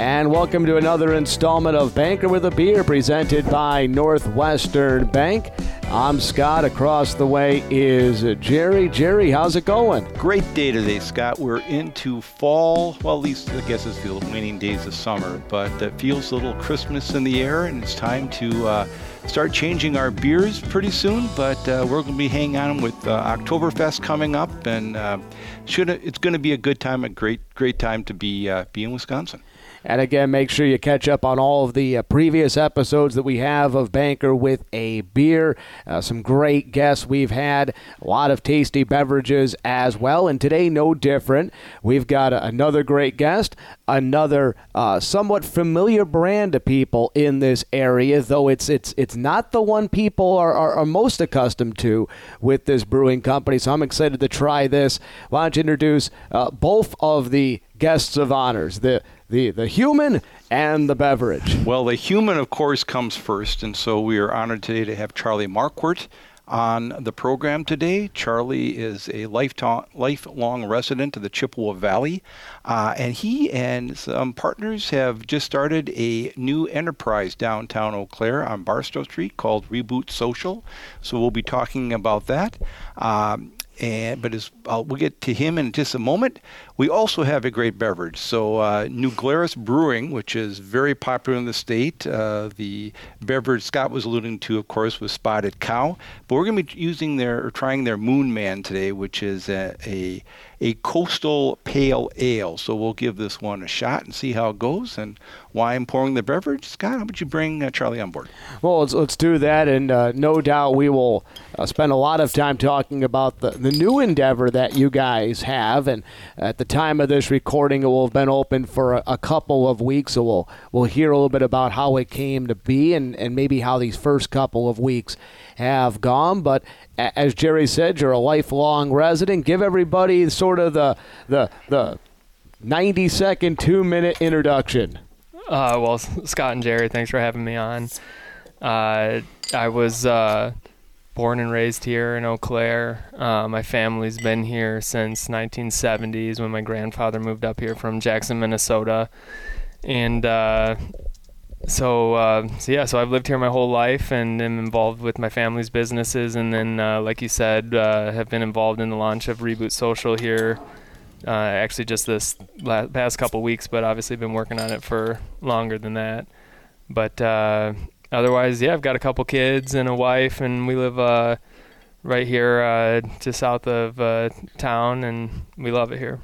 And welcome to another installment of Banker with a Beer, presented by Northwestern Bank. I'm Scott. Across the way is Jerry. Jerry, how's it going? Great day today, Scott. We're into fall. Well, at least I guess it's the waning days of summer, but it feels a little Christmas in the air, and it's time to start changing our beers pretty soon. But we're going to be hanging on with Oktoberfest coming up, and it's going to be a good time, a great time to be in Wisconsin. And again, make sure you catch up on all of the previous episodes that we have of Banker with a Beer. Some great guests we've had, a lot of tasty beverages as well. And today, no different. We've got another great guest, another somewhat familiar brand to people in this area, though it's not the one people are most accustomed to with this brewing company. So I'm excited to try this. Why don't you introduce both of the guests of honors, the human and the beverage. Well, the human, of course, comes first, and so we are honored today to have Charlie Markquart on the program today. Charlie is a lifelong resident of the Chippewa Valley, and he and some partners have just started a new enterprise downtown Eau Claire on Barstow Street called Reboot Social, so we'll be talking about that. But we'll get to him in just a moment. We also have a great beverage. So New Glarus Brewing, which is very popular in the state. The beverage Scott was alluding to, of course, was Spotted Cow. But we're going to be trying their Moon Man today, which is a coastal pale ale. So we'll give this one a shot and see how it goes. And why I'm pouring the beverage, Scott, how about you bring Charlie on board? Well, let's do that. And no doubt we will spend a lot of time talking about the new endeavor that you guys have. And at the time of this recording, it will have been open for a couple of weeks. So we'll hear a little bit about how it came to be and maybe how these first couple of weeks have gone. But as Jerry said, you're a lifelong resident. Give everybody sort of the 90-second, 2-minute introduction. Well, Scott and Jerry, thanks for having me on. I was born and raised here in Eau Claire. My family's been here since 1970s when my grandfather moved up here from Jackson, Minnesota. And so I've lived here my whole life and am involved with my family's businesses, and then like you said, have been involved in the launch of Reboot Social here actually just this past couple weeks, but obviously been working on it for longer than that. But otherwise, I've got a couple kids and a wife, and we live right here just south of town, and we love it here.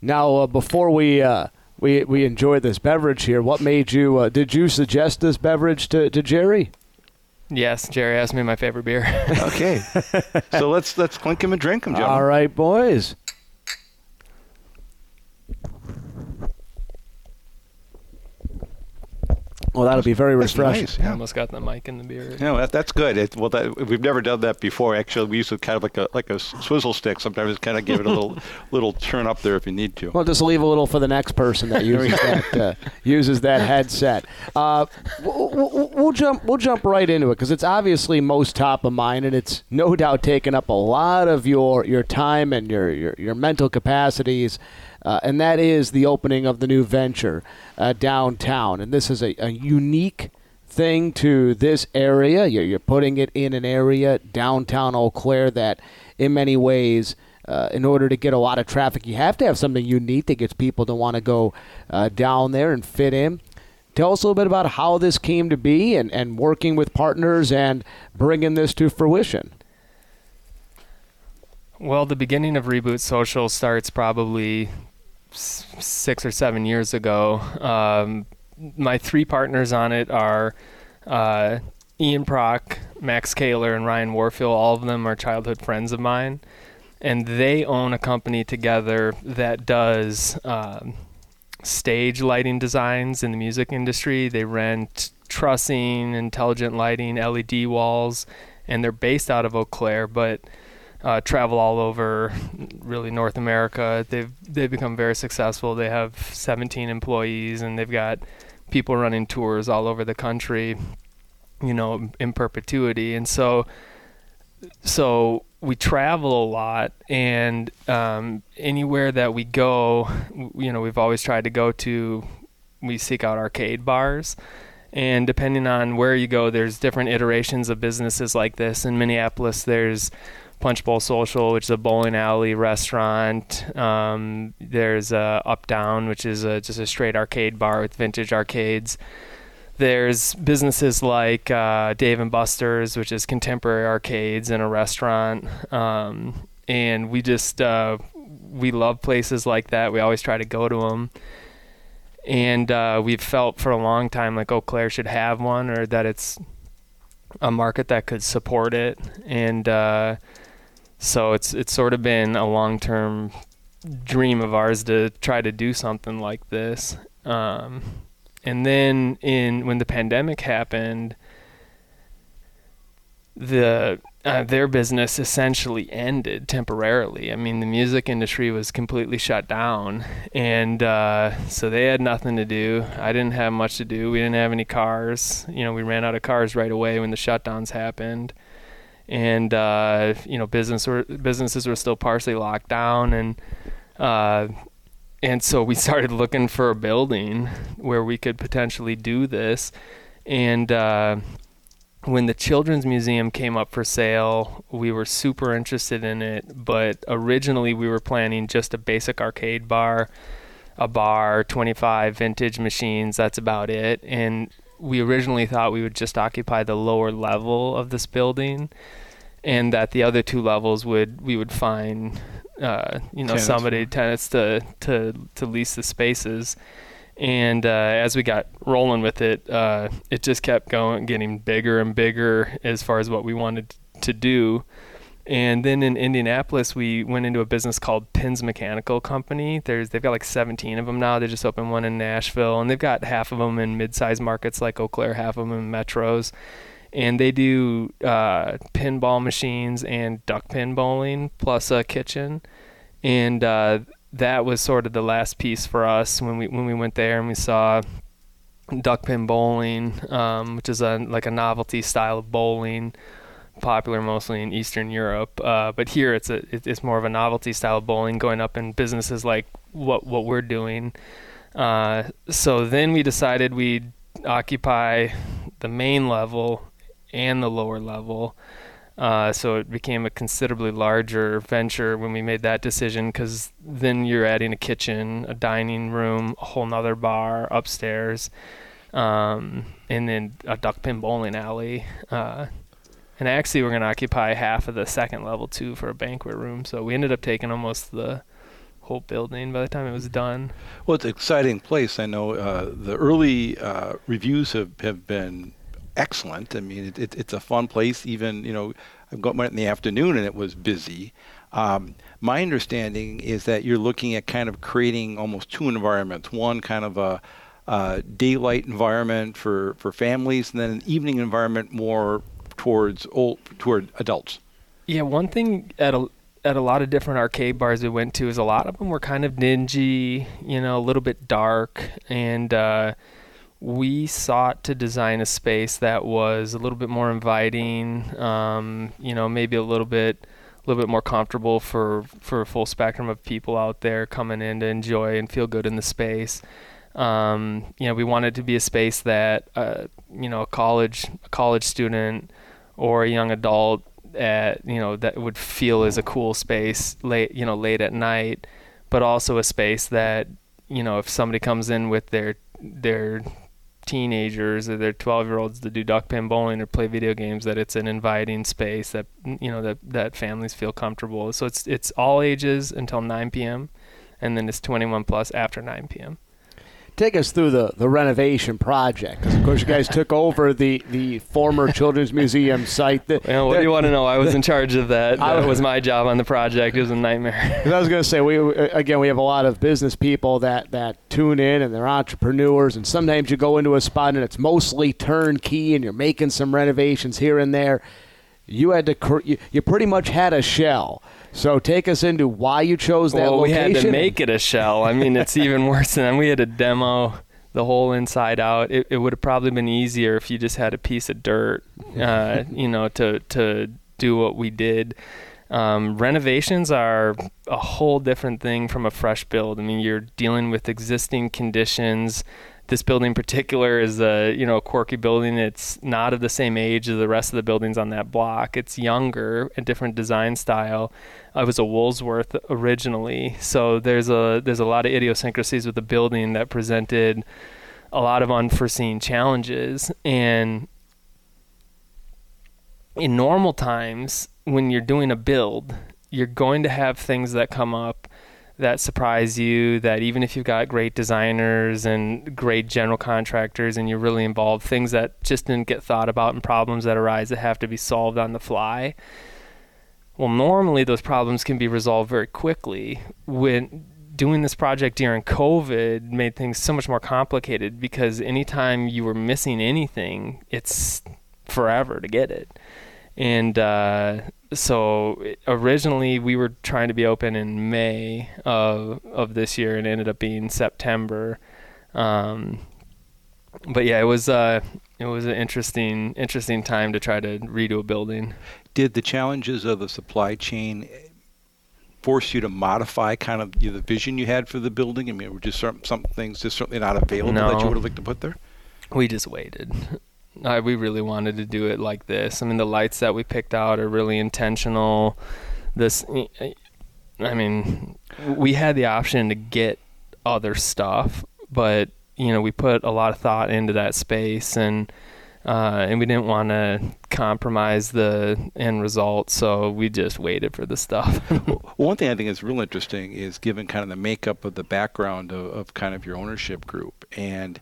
Now, before we enjoy this beverage here. What made you, did you suggest this beverage to Jerry? Yes, Jerry asked me my favorite beer. Okay. So let's clink him and drink him, gentlemen. All right, boys. Well, that'll be very refreshing. Nice, yeah. I almost got the mic in the beer. No, that's good. We've never done that before. Actually, we used to kind of like a swizzle stick. Sometimes kind of give it a little turn up there if you need to. Well, just leave a little for the next person that uses that headset. We'll jump right into it because it's obviously most top of mind, and it's no doubt taken up a lot of your time and your mental capacities. And that is the opening of the new venture downtown. And this is a unique thing to this area. You're putting it in an area, downtown Eau Claire, that in many ways, in order to get a lot of traffic, you have to have something unique that gets people to want to go down there and fit in. Tell us a little bit about how this came to be and working with partners and bringing this to fruition. Well, the beginning of Reboot Social starts probably 6 or 7 years ago. My 3 partners on it are Ian Prock, Max Kaler, and Ryan Warfield. All of them are childhood friends of mine, and they own a company together that does stage lighting designs in the music industry. They rent trussing, intelligent lighting, LED walls, and they're based out of Eau Claire, but travel all over, really, North America. They've become very successful. They have 17 employees, and they've got people running tours all over the country, in perpetuity. And so we travel a lot, and anywhere that we go, we've always tried to go to we seek out arcade bars. And depending on where you go, there's different iterations of businesses like this. In Minneapolis, there's Punch Bowl Social, which is a bowling alley restaurant. There's Up Down, which is just a straight arcade bar with vintage arcades. There's businesses like Dave and Buster's, which is contemporary arcades and a restaurant. And we just, we love places like that. We always try to go to them. And we've felt for a long time like Eau Claire should have one, or that it's a market that could support it. And so it's sort of been a long-term dream of ours to try to do something like this. And then when the pandemic happened, their business essentially ended temporarily. I mean, the music industry was completely shut down, and so they had nothing to do. I didn't have much to do. We didn't have any cars. You know, we ran out of cars right away when the shutdowns happened, and you know, businesses were still partially locked down, and so we started looking for a building where we could potentially do this, and. When the Children's Museum came up for sale, we were super interested in it, but originally we were planning just a basic arcade bar, a bar, 25 vintage machines, that's about it. And we originally thought we would just occupy the lower level of this building, and that the other two levels we would find you know, tenants to lease the spaces. And as we got rolling with it, it just kept getting bigger and bigger as far as what we wanted to do. And then in Indianapolis, we went into a business called Pins Mechanical Company. They've got like 17 of them now. They just opened one in Nashville, and they've got half of them in mid-sized markets like Eau Claire, half of them in metros. And they do pinball machines and duck pin bowling, plus a kitchen. And that was sort of the last piece for us when we went there and we saw duck pin bowling, which is like a novelty style of bowling, popular mostly in Eastern Europe. But here it's more of a novelty style of bowling going up in businesses like what we're doing. So then we decided we'd occupy the main level and the lower level. So it became a considerably larger venture when we made that decision, because then you're adding a kitchen, a dining room, a whole nother bar upstairs, and then a duck pin bowling alley. And actually we're going to occupy half of the second level too for a banquet room. So we ended up taking almost the whole building by the time it was done. Well, it's an exciting place. I know the early reviews have been excellent. I mean, it's a fun place. Even, you know, I went in the afternoon and it was busy. My understanding is that you're looking at kind of creating almost two environments. One kind of a daylight environment for families, and then an evening environment more toward adults. Yeah, one thing at a lot of different arcade bars we went to is a lot of them were kind of dingy, you know, a little bit dark, and we sought to design a space that was a little bit more inviting, you know, maybe a little bit more comfortable for a full spectrum of people out there coming in to enjoy and feel good in the space. You know, we wanted to be a space that, you know, a college student or a young adult at, you know, that would feel is a cool space late at night, but also a space that, you know, if somebody comes in with their teenagers or their 12-year-olds to do duck pin bowling or play video games, that it's an inviting space that, you know, that families feel comfortable. So it's all ages until 9 p.m. and then it's 21 plus after 9 p.m. Take us through the renovation project. Of course, you guys took over the former Children's Museum site. What do you want to know? I was in charge of that. It was my job on the project. It was a nightmare. I was going to say, we have a lot of business people that tune in, and they're entrepreneurs, and sometimes you go into a spot and it's mostly turnkey and you're making some renovations here and there. You had to. You pretty much had a shell. So take us into why you chose that location. We had to make it a shell. I mean, it's even worse than that. We had to demo the whole inside out. It would have probably been easier if you just had a piece of dirt, you know, to do what we did. Renovations are a whole different thing from a fresh build. I mean, you're dealing with existing conditions. This building in particular is a quirky building. It's not of the same age as the rest of the buildings on that block. It's younger, a different design style. It was a Woolsworth originally. So there's a lot of idiosyncrasies with the building that presented a lot of unforeseen challenges. And in normal times, when you're doing a build, you're going to have things that come up that surprise you, that even if you've got great designers and great general contractors and you're really involved, things that just didn't get thought about and problems that arise that have to be solved on the fly. Well, normally those problems can be resolved very quickly. When doing this project during COVID made things so much more complicated, because anytime you were missing anything, it's forever to get it. And so originally we were trying to be open in May of this year, and it ended up being September. But yeah, it was an interesting time to try to redo a building. Did the challenges of the supply chain force you to modify kind of the vision you had for the building? I mean, were just some things just certainly not available that you would have liked to put there? We just waited. We really wanted to do it like this. I mean, the lights that we picked out are really intentional. We had the option to get other stuff, but, we put a lot of thought into that space, and we didn't want to compromise the end result, so we just waited for the stuff. Well, one thing I think is real interesting is given kind of the makeup of the background of kind of your ownership group, and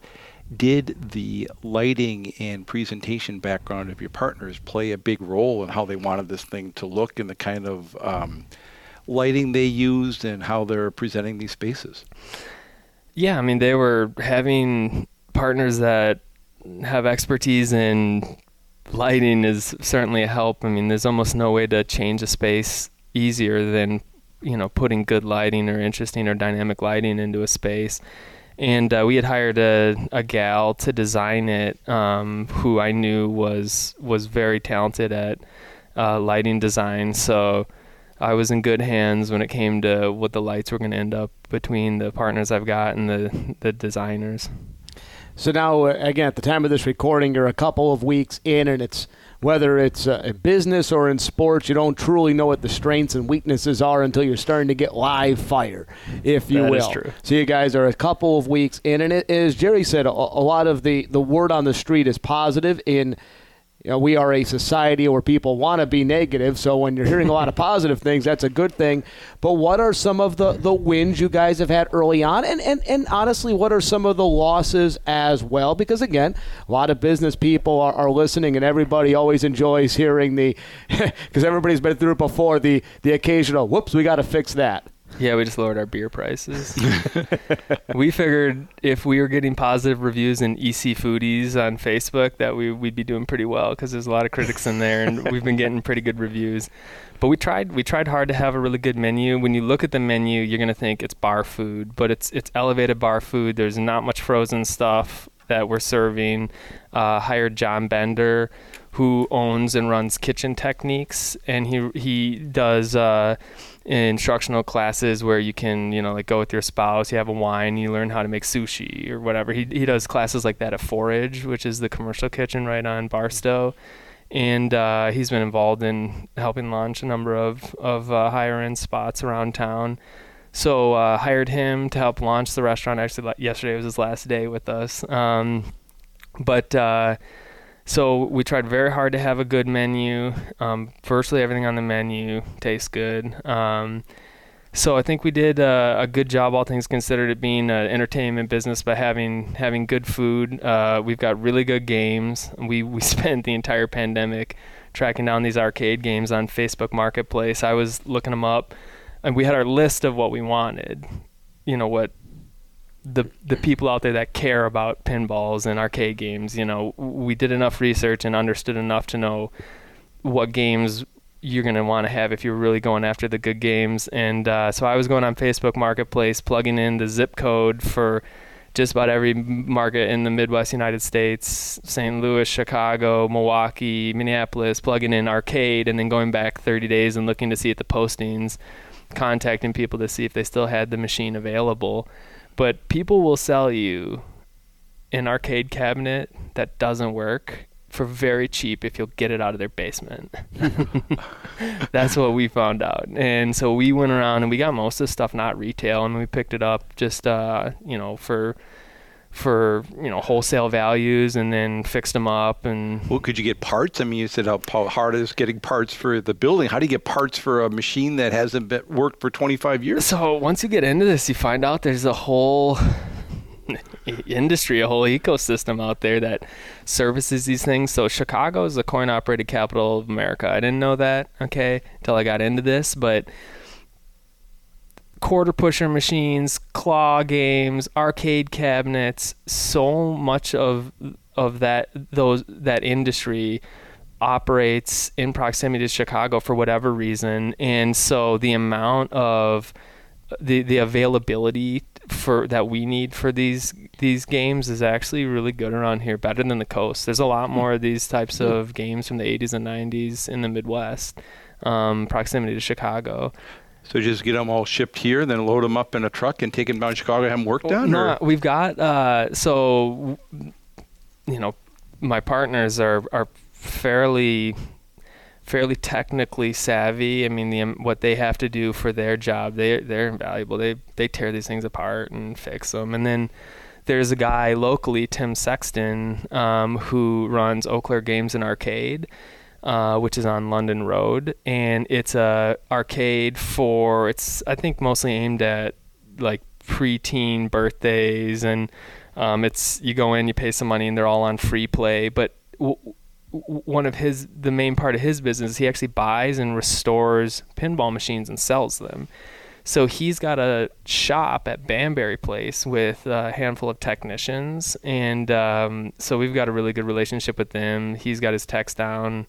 did the lighting and presentation background of your partners play a big role in how they wanted this thing to look and the kind of lighting they used and how they're presenting these spaces? Yeah, I mean, they were having partners that have expertise in lighting is certainly a help. I mean, there's almost no way to change a space easier than, putting good lighting or interesting or dynamic lighting into a space. And we had hired a gal to design it, who I knew was very talented at lighting design. So I was in good hands when it came to what the lights were going to end up between the partners I've got and the designers. So now, again, at the time of this recording, you're a couple of weeks in, and it's whether it's business or in sports, you don't truly know what the strengths and weaknesses are until you're starting to get live fire, if you will. That is true. So you guys are a couple of weeks in, and it, as Jerry said, a lot of the word on the street is positive. In we are a society where people want to be negative, so when you're hearing a lot of positive things, that's a good thing. But what are some of the wins you guys have had early on? And honestly, what are some of the losses as well? Because, again, a lot of business people are listening, and everybody always enjoys hearing because everybody's been through it before, the occasional, whoops, we got to fix that. Yeah, we just lowered our beer prices. We figured if we were getting positive reviews in EC Foodies on Facebook that we'd be doing pretty well, because there's a lot of critics in there, and we've been getting pretty good reviews. But we tried hard to have a really good menu. When you look at the menu, you're going to think it's bar food, but it's elevated bar food. There's not much frozen stuff that we're serving. Hired John Bender, who owns and runs Kitchen Techniques, and he does instructional classes where you can, like go with your spouse, you have a wine, you learn how to make sushi or whatever. He does classes like that at Forage, which is the commercial kitchen right on Barstow. And he's been involved in helping launch a number of higher end spots around town. So hired him to help launch the restaurant. Actually, yesterday was his last day with us. So we tried very hard to have a good menu. Virtually everything on the menu tastes good. So I think we did a good job, all things considered, it being an entertainment business by having good food. We've got really good games. We spent the entire pandemic tracking down these arcade games on Facebook Marketplace. I was looking them up. And we had our list of what we wanted, what the people out there that care about pinballs and arcade games, we did enough research and understood enough to know what games you're going to want to have if you're really going after the good games. And so I was going on Facebook Marketplace, plugging in the zip code for just about every market in the Midwest United States, St. Louis, Chicago, Milwaukee, Minneapolis, plugging in arcade and then going back 30 days and looking to see at the postings, contacting people to see if they still had the machine available. But people will sell you an arcade cabinet that doesn't work for very cheap if you'll get it out of their basement. That's what we found out. And so we went around and we got most of the stuff not retail, and we picked it up just for wholesale values, and then fixed them up. And well, could you get parts? I mean, you said how hard it is getting parts for the building. How do you get parts for a machine that hasn't been worked for 25 years? So once you get into this, you find out there's a whole industry, a whole ecosystem out there that services these things. So Chicago is the coin-operated capital of America. I didn't know that, okay, until I got into this, but quarter pusher machines, claw games, arcade cabinets, so much of that industry operates in proximity to Chicago for whatever reason. And so the amount of the availability for that we need for these games is actually really good around here, better than the coast. There's a lot more of these types of games from the 80s and 90s in the Midwest, proximity to Chicago. So just get them all shipped here, then load them up in a truck and take them down to Chicago and have them worked on? No, we've got, my partners are fairly technically savvy. I mean, what they have to do for their job, they're invaluable. They tear these things apart and fix them. And then there's a guy locally, Tim Sexton, who runs Eau Claire Games and Arcade, which is on London Road, and it's a arcade it's I think mostly aimed at like preteen birthdays, and it's you go in, you pay some money, and they're all on free play. But one of the main part of his business, he actually buys and restores pinball machines and sells them. So he's got a shop at Banbury Place with a handful of technicians, and so we've got a really good relationship with them. He's got his techs down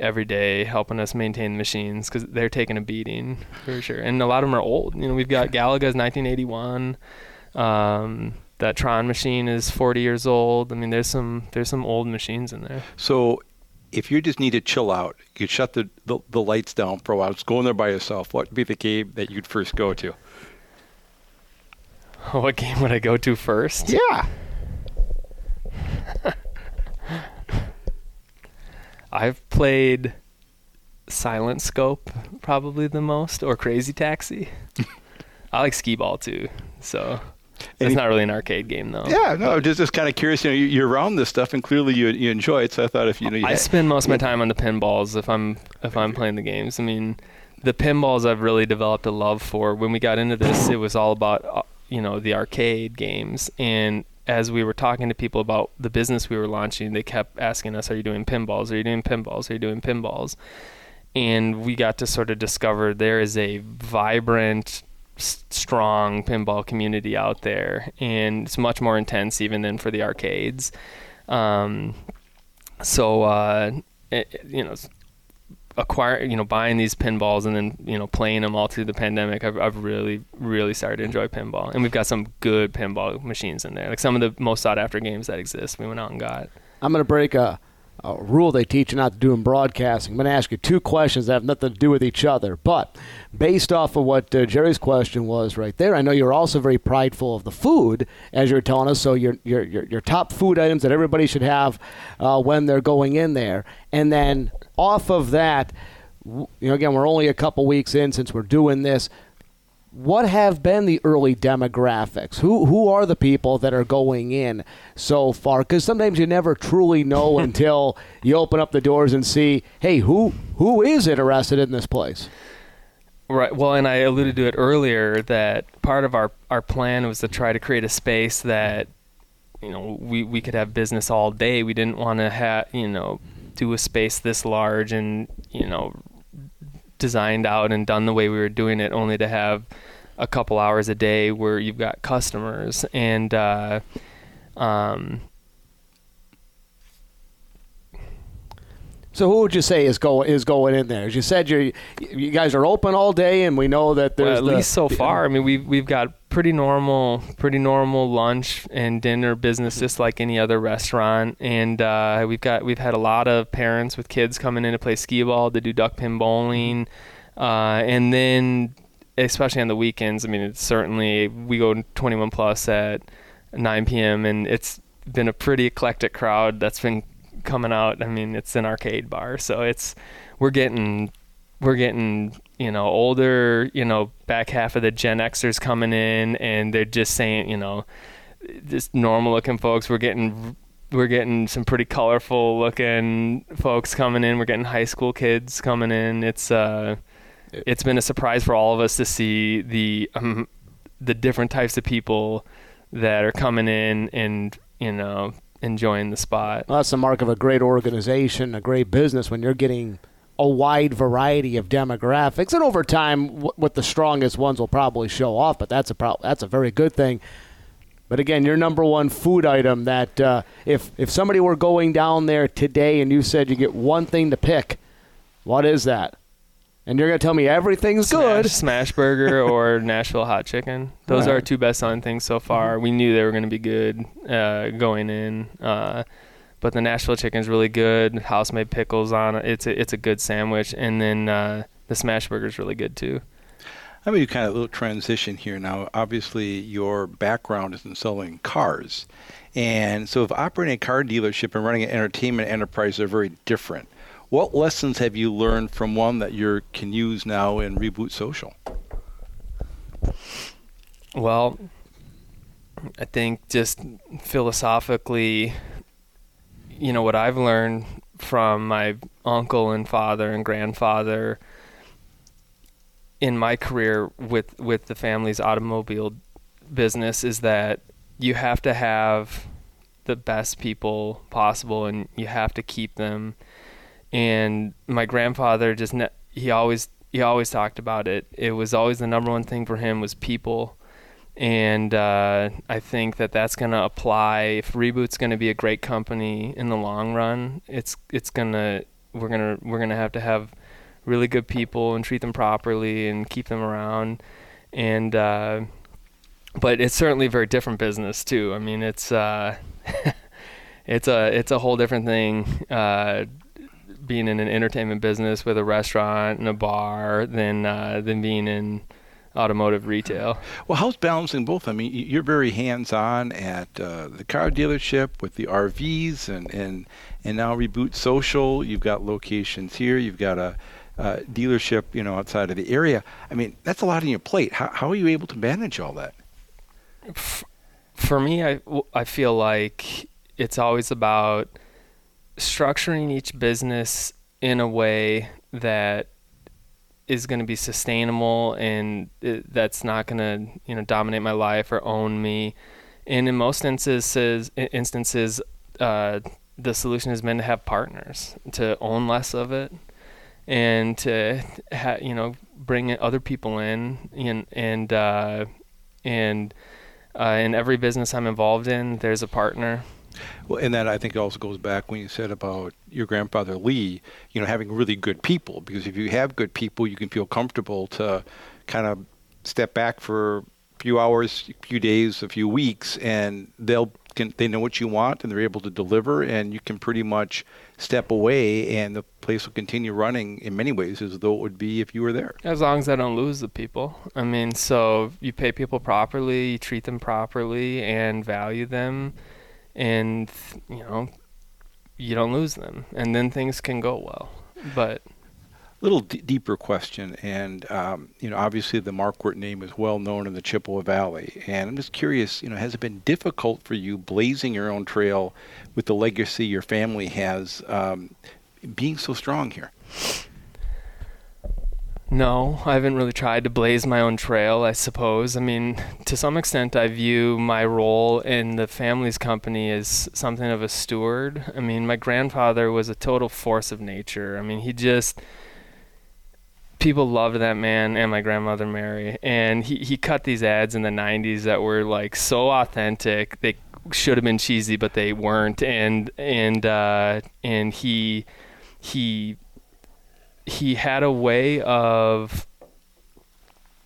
every day helping us maintain the machines because they're taking a beating for sure. And a lot of them are old. You know, we've got Galaga's 1981. That Tron machine is 40 years old. I mean, there's some old machines in there. So if you just need to chill out, you shut the lights down for a while, just go in there by yourself, what would be the game that you'd first go to? What game would I go to first? Yeah. I've played Silent Scope probably the most, or Crazy Taxi. I like skee-ball too, so... It's not really an arcade game, though. Yeah, no, just kind of curious. You know, you're around this stuff, and clearly you enjoy it. So I thought I spend most of my time on the pinballs if I'm playing the games. I mean, the pinballs I've really developed a love for. When we got into this, it was all about the arcade games. And as we were talking to people about the business we were launching, they kept asking us, "Are you doing pinballs? Are you doing pinballs? Are you doing pinballs?" And we got to sort of discover there is a vibrant, strong pinball community out there, and it's much more intense even than for the arcades. Buying these pinballs and then playing them all through the pandemic, I've really, really started to enjoy pinball, and we've got some good pinball machines in there, like some of the most sought after games that exist. We went out and got. I'm gonna break a rule they teach you not to do in broadcasting. I'm going to ask you two questions that have nothing to do with each other, but based off of what Jerry's question was right there, I know you're also very prideful of the food, as you're telling us. So your top food items that everybody should have when they're going in there, and then off of that, again, we're only a couple weeks in since we're doing this. What have been the early demographics? Who are the people that are going in so far? Because sometimes you never truly know until you open up the doors and see, hey, who is interested in this place? Right. Well, and I alluded to it earlier that part of our plan was to try to create a space that, we could have business all day. We didn't want to do a space this large and, designed out and done the way we were doing it, only to have a couple hours a day where you've got customers. And so who would you say is going in there? As you said, you guys are open all day, and we know that there's at least so far. I mean, we've got pretty normal lunch and dinner business, just like any other restaurant. And we've had a lot of parents with kids coming in to play skee ball, to do duck pin bowling, and then especially on the weekends. I mean, it's certainly, we go 21 plus at 9 p.m. and it's been a pretty eclectic crowd that's been coming out. I mean, it's an arcade bar, so it's we're getting older, back half of the Gen Xers coming in, and they're just saying, just normal looking folks. We're getting some pretty colorful looking folks coming in. We're getting high school kids coming in. It's been a surprise for all of us to see the different types of people that are coming in and, enjoying the spot. Well, that's the mark of a great organization, a great business, when you're getting a wide variety of demographics. And over time, what the strongest ones will probably show off, but that's a very good thing. But again, your number one food item that if somebody were going down there today and you said you get one thing to pick, what is that? And you're going to tell me everything's good. Smash burger or Nashville hot chicken. Those are our two best-selling things so far. Mm-hmm. We knew they were going to be good going in. But the Nashville chicken's really good. House-made pickles on it. It's a good sandwich. And then the smash burger's really good, too. I mean, you kind of a little transition here now. Obviously, your background is in selling cars. And so if operating a car dealership and running an entertainment enterprise are very different. What lessons have you learned from one that you can use now in Reboot Social? Well, I think just philosophically, what I've learned from my uncle and father and grandfather in my career with the family's automobile business is that you have to have the best people possible, and you have to keep them. And my grandfather he always talked about it. It was always the number one thing for him was people, and I think that's going to apply if Reboot's going to be a great company in the long run. We're gonna have to have really good people and treat them properly and keep them around. And but it's certainly a very different business too. I mean, it's it's a whole different thing. Being in an entertainment business with a restaurant and a bar than being in automotive retail. Well, how's balancing both? I mean, you're very hands-on at the car dealership with the RVs and now Reboot Social. You've got locations here. You've got a dealership, outside of the area. I mean, that's a lot on your plate. How are you able to manage all that? For me, I feel like it's always about structuring each business in a way that is going to be sustainable and that's not going to dominate my life or own me. And in most instances, the solution has been to have partners, to own less of it, and to bring other people in. And in every business I'm involved in, there's a partner. Well, and that I think also goes back when you said about your grandfather Lee, having really good people, because if you have good people, you can feel comfortable to kind of step back for a few hours, a few days, a few weeks, and they know what you want and they're able to deliver, and you can pretty much step away and the place will continue running in many ways as though it would be if you were there. As long as I don't lose the people. I mean, so you pay people properly, you treat them properly and value them. And you don't lose them, and then things can go well. But little deeper question, and obviously the Markquart name is well known in the Chippewa Valley, and I'm just curious, has it been difficult for you blazing your own trail with the legacy your family has, being so strong here? No, I haven't really tried to blaze my own trail, I suppose. I mean, to some extent, I view my role in the family's company as something of a steward. I mean, my grandfather was a total force of nature. I mean, people loved that man, and my grandmother Mary. And he cut these ads in the 90s that were like so authentic. They should have been cheesy, but they weren't. And he had a way of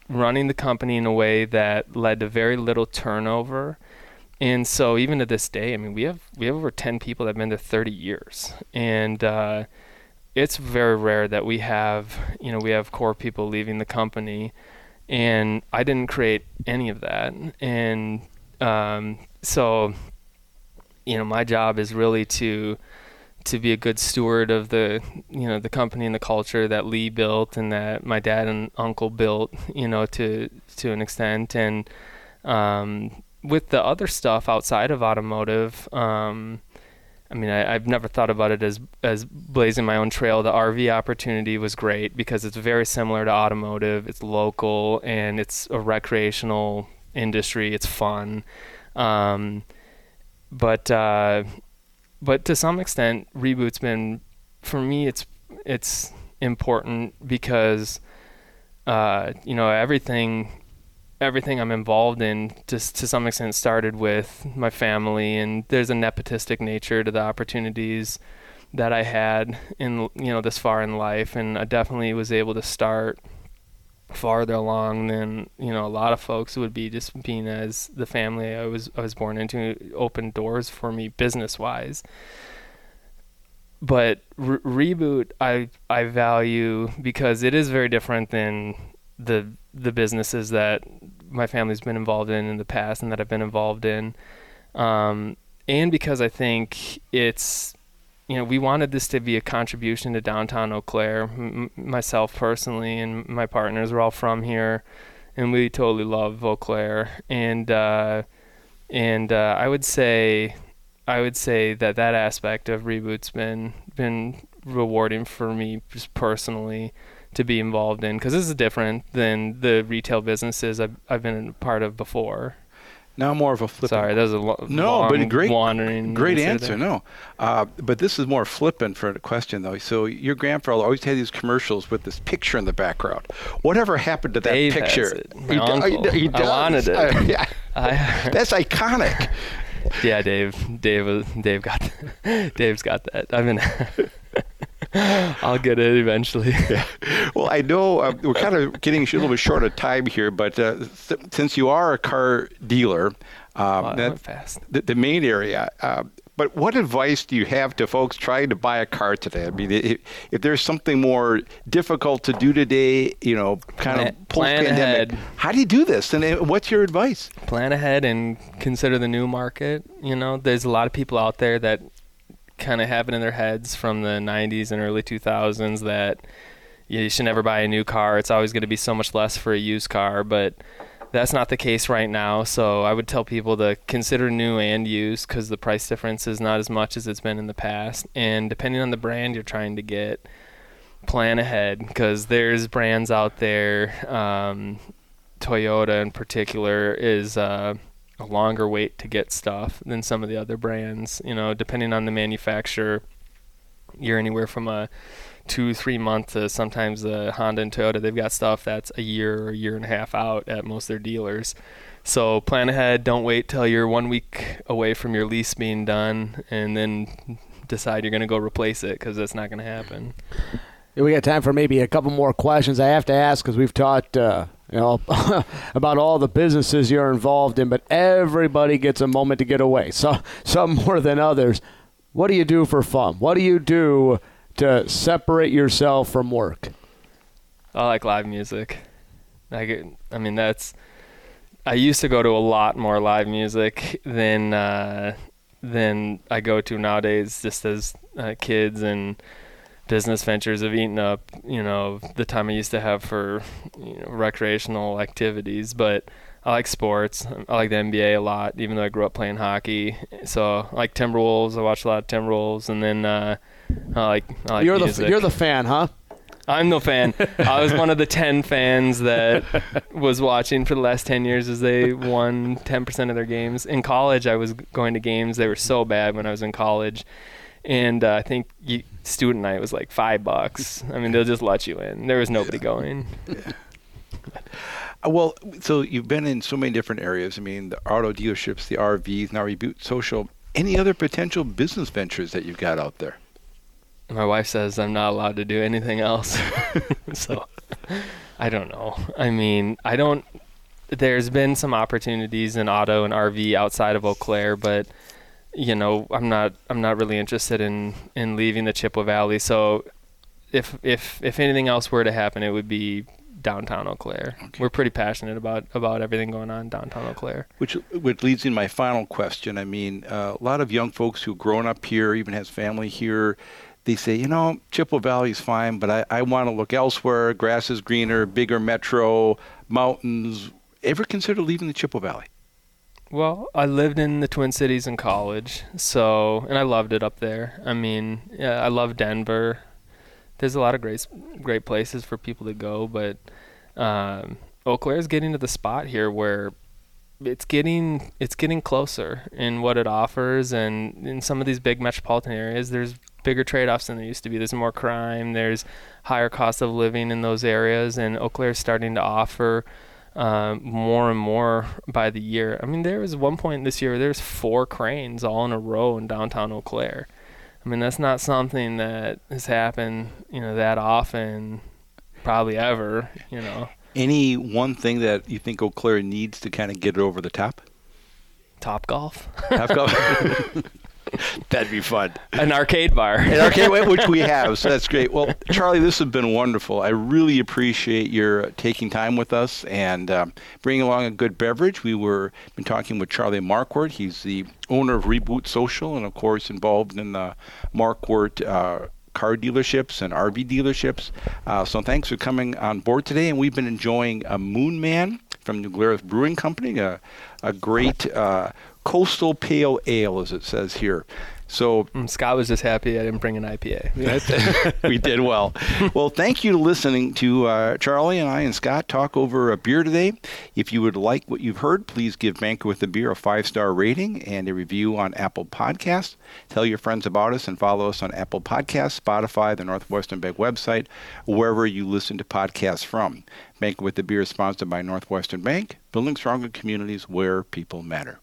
running the company in a way that led to very little turnover. And so even to this day, I mean, we have over 10 people that have been there 30 years. And it's very rare that we have core people leaving the company. And I didn't create any of that. And so, my job is really to be a good steward of the company and the culture that Lee built and that my dad and uncle built, to an extent. And with the other stuff outside of automotive, I've never thought about it as blazing my own trail. The RV opportunity was great because it's very similar to automotive. It's local and it's a recreational industry. It's fun. But to some extent, Reboot's been, for me, it's important because, everything I'm involved in just to some extent started with my family, and there's a nepotistic nature to the opportunities that I had in, this far in life. And I definitely was able to start farther along than, a lot of folks would be, just being as the family I was born into opened doors for me business wise. But Reboot, I value because it is very different than the businesses that my family's been involved in the past and that I've been involved in. And because I think it's, we wanted this to be a contribution to downtown Eau Claire. Myself personally and my partners are all from here, and we totally love Eau Claire. And I would say that aspect of Reboot's been rewarding for me just personally to be involved in, because this is different than the retail businesses I've been a part of before. Now more of a flippant. Sorry, that was a long, great wandering. Great answer. No, but this is more flippant for a question though. So your grandfather always had these commercials with this picture in the background. Whatever happened to that Dave picture? Has it. He I wanted it. That's iconic. Yeah, Dave's got that. I mean. I'll get it eventually. Yeah. Well, I know we're kind of getting a little bit short of time here, but since you are a car dealer, that's fast. The main area. But what advice do you have to folks trying to buy a car today? I mean, if there's something more difficult to do today, kind of post-pandemic, how do you do this? And what's your advice? Plan ahead and consider the new market. There's a lot of people out there that kind of have it in their heads from the 90s and early 2000s that you should never buy a new car. It's always going to be so much less for a used car, but that's not the case right now. So I would tell people to consider new and used because the price difference is not as much as it's been in the past. And depending on the brand you're trying to get, plan ahead because there's brands out there. Toyota in particular is a longer wait to get stuff than some of the other brands, depending on the manufacturer. You're anywhere from a 2-3 month to sometimes Honda and Toyota, they've got stuff that's a year or year and a half out at most of their dealers. So plan ahead, don't wait till you're 1 week away from your lease being done and then decide you're going to go replace it because that's not going to happen. We got time for maybe a couple more questions I have to ask because we've taught about all the businesses you're involved in, but everybody gets a moment to get away. So some more than others. What do you do for fun? What do you do to separate yourself from work? I like live music. I used to go to a lot more live music than I go to nowadays, just as kids and business ventures have eaten up, the time I used to have for, recreational activities. But I like sports. I like the NBA a lot, even though I grew up playing hockey. So I like Timberwolves. I watch a lot of Timberwolves. And then I like music. You're the fan, huh? I'm the fan. I was one of the 10 fans that was watching for the last 10 years as they won 10% of their games. In college, I was going to games. They were so bad when I was in college. And I think student night was like $5. I mean, they'll just let you in. There was nobody going. Yeah. Well, so you've been in so many different areas. I mean, the auto dealerships, the RVs, now Reboot Social. Any other potential business ventures that you've got out there? My wife says I'm not allowed to do anything else. So I don't know. I mean, I don't. There's been some opportunities in auto and RV outside of Eau Claire, but you know, I'm not really interested in leaving the Chippewa Valley. So if anything else were to happen, it would be downtown Eau Claire. Okay. We're pretty passionate about everything going on in downtown Eau Claire. Which leads into my final question. I mean, a lot of young folks who've grown up here, even has family here, they say, you know, Chippewa Valley's fine, but I want to look elsewhere. Grass is greener, bigger metro, mountains. Ever consider leaving the Chippewa Valley? Well, I lived in the Twin Cities in college, and I loved it up there. I mean, yeah, I love Denver. There's a lot of great places for people to go, but Eau Claire is getting to the spot here where it's getting closer in what it offers, and in some of these big metropolitan areas, there's bigger trade-offs than there used to be. There's more crime, there's higher cost of living in those areas, and Eau Claire is starting to offer more and more by the year. I mean, there was one point this year where there's 4 cranes all in a row in downtown Eau Claire. I mean, that's not something that has happened, you know, that often, probably ever, you know. Any one thing that you think Eau Claire needs to kind of get it over the top? Top golf. That'd be fun. An arcade bar, which we have, so that's great. Well, Charlie, this has been wonderful. I really appreciate your taking time with us and bringing along a good beverage. We've been talking with Charlie Markquart. He's the owner of Reboot Social and, of course, involved in the Markquart car dealerships and RV dealerships. So thanks for coming on board today. And we've been enjoying a Moon Man from New Glarus Brewing Company, a great coastal pale ale, as it says here. So Scott was just happy I didn't bring an IPA. We did well. Well, thank you for listening to Charlie and I and Scott talk over a beer today. If you would like what you've heard, please give Banquet with a Beer a 5-star rating and a review on Apple Podcasts. Tell your friends about us and follow us on Apple Podcasts, Spotify, the Northwestern Bank website, wherever you listen to podcasts from. Banquet with a Beer is sponsored by Northwestern Bank, building stronger communities where people matter.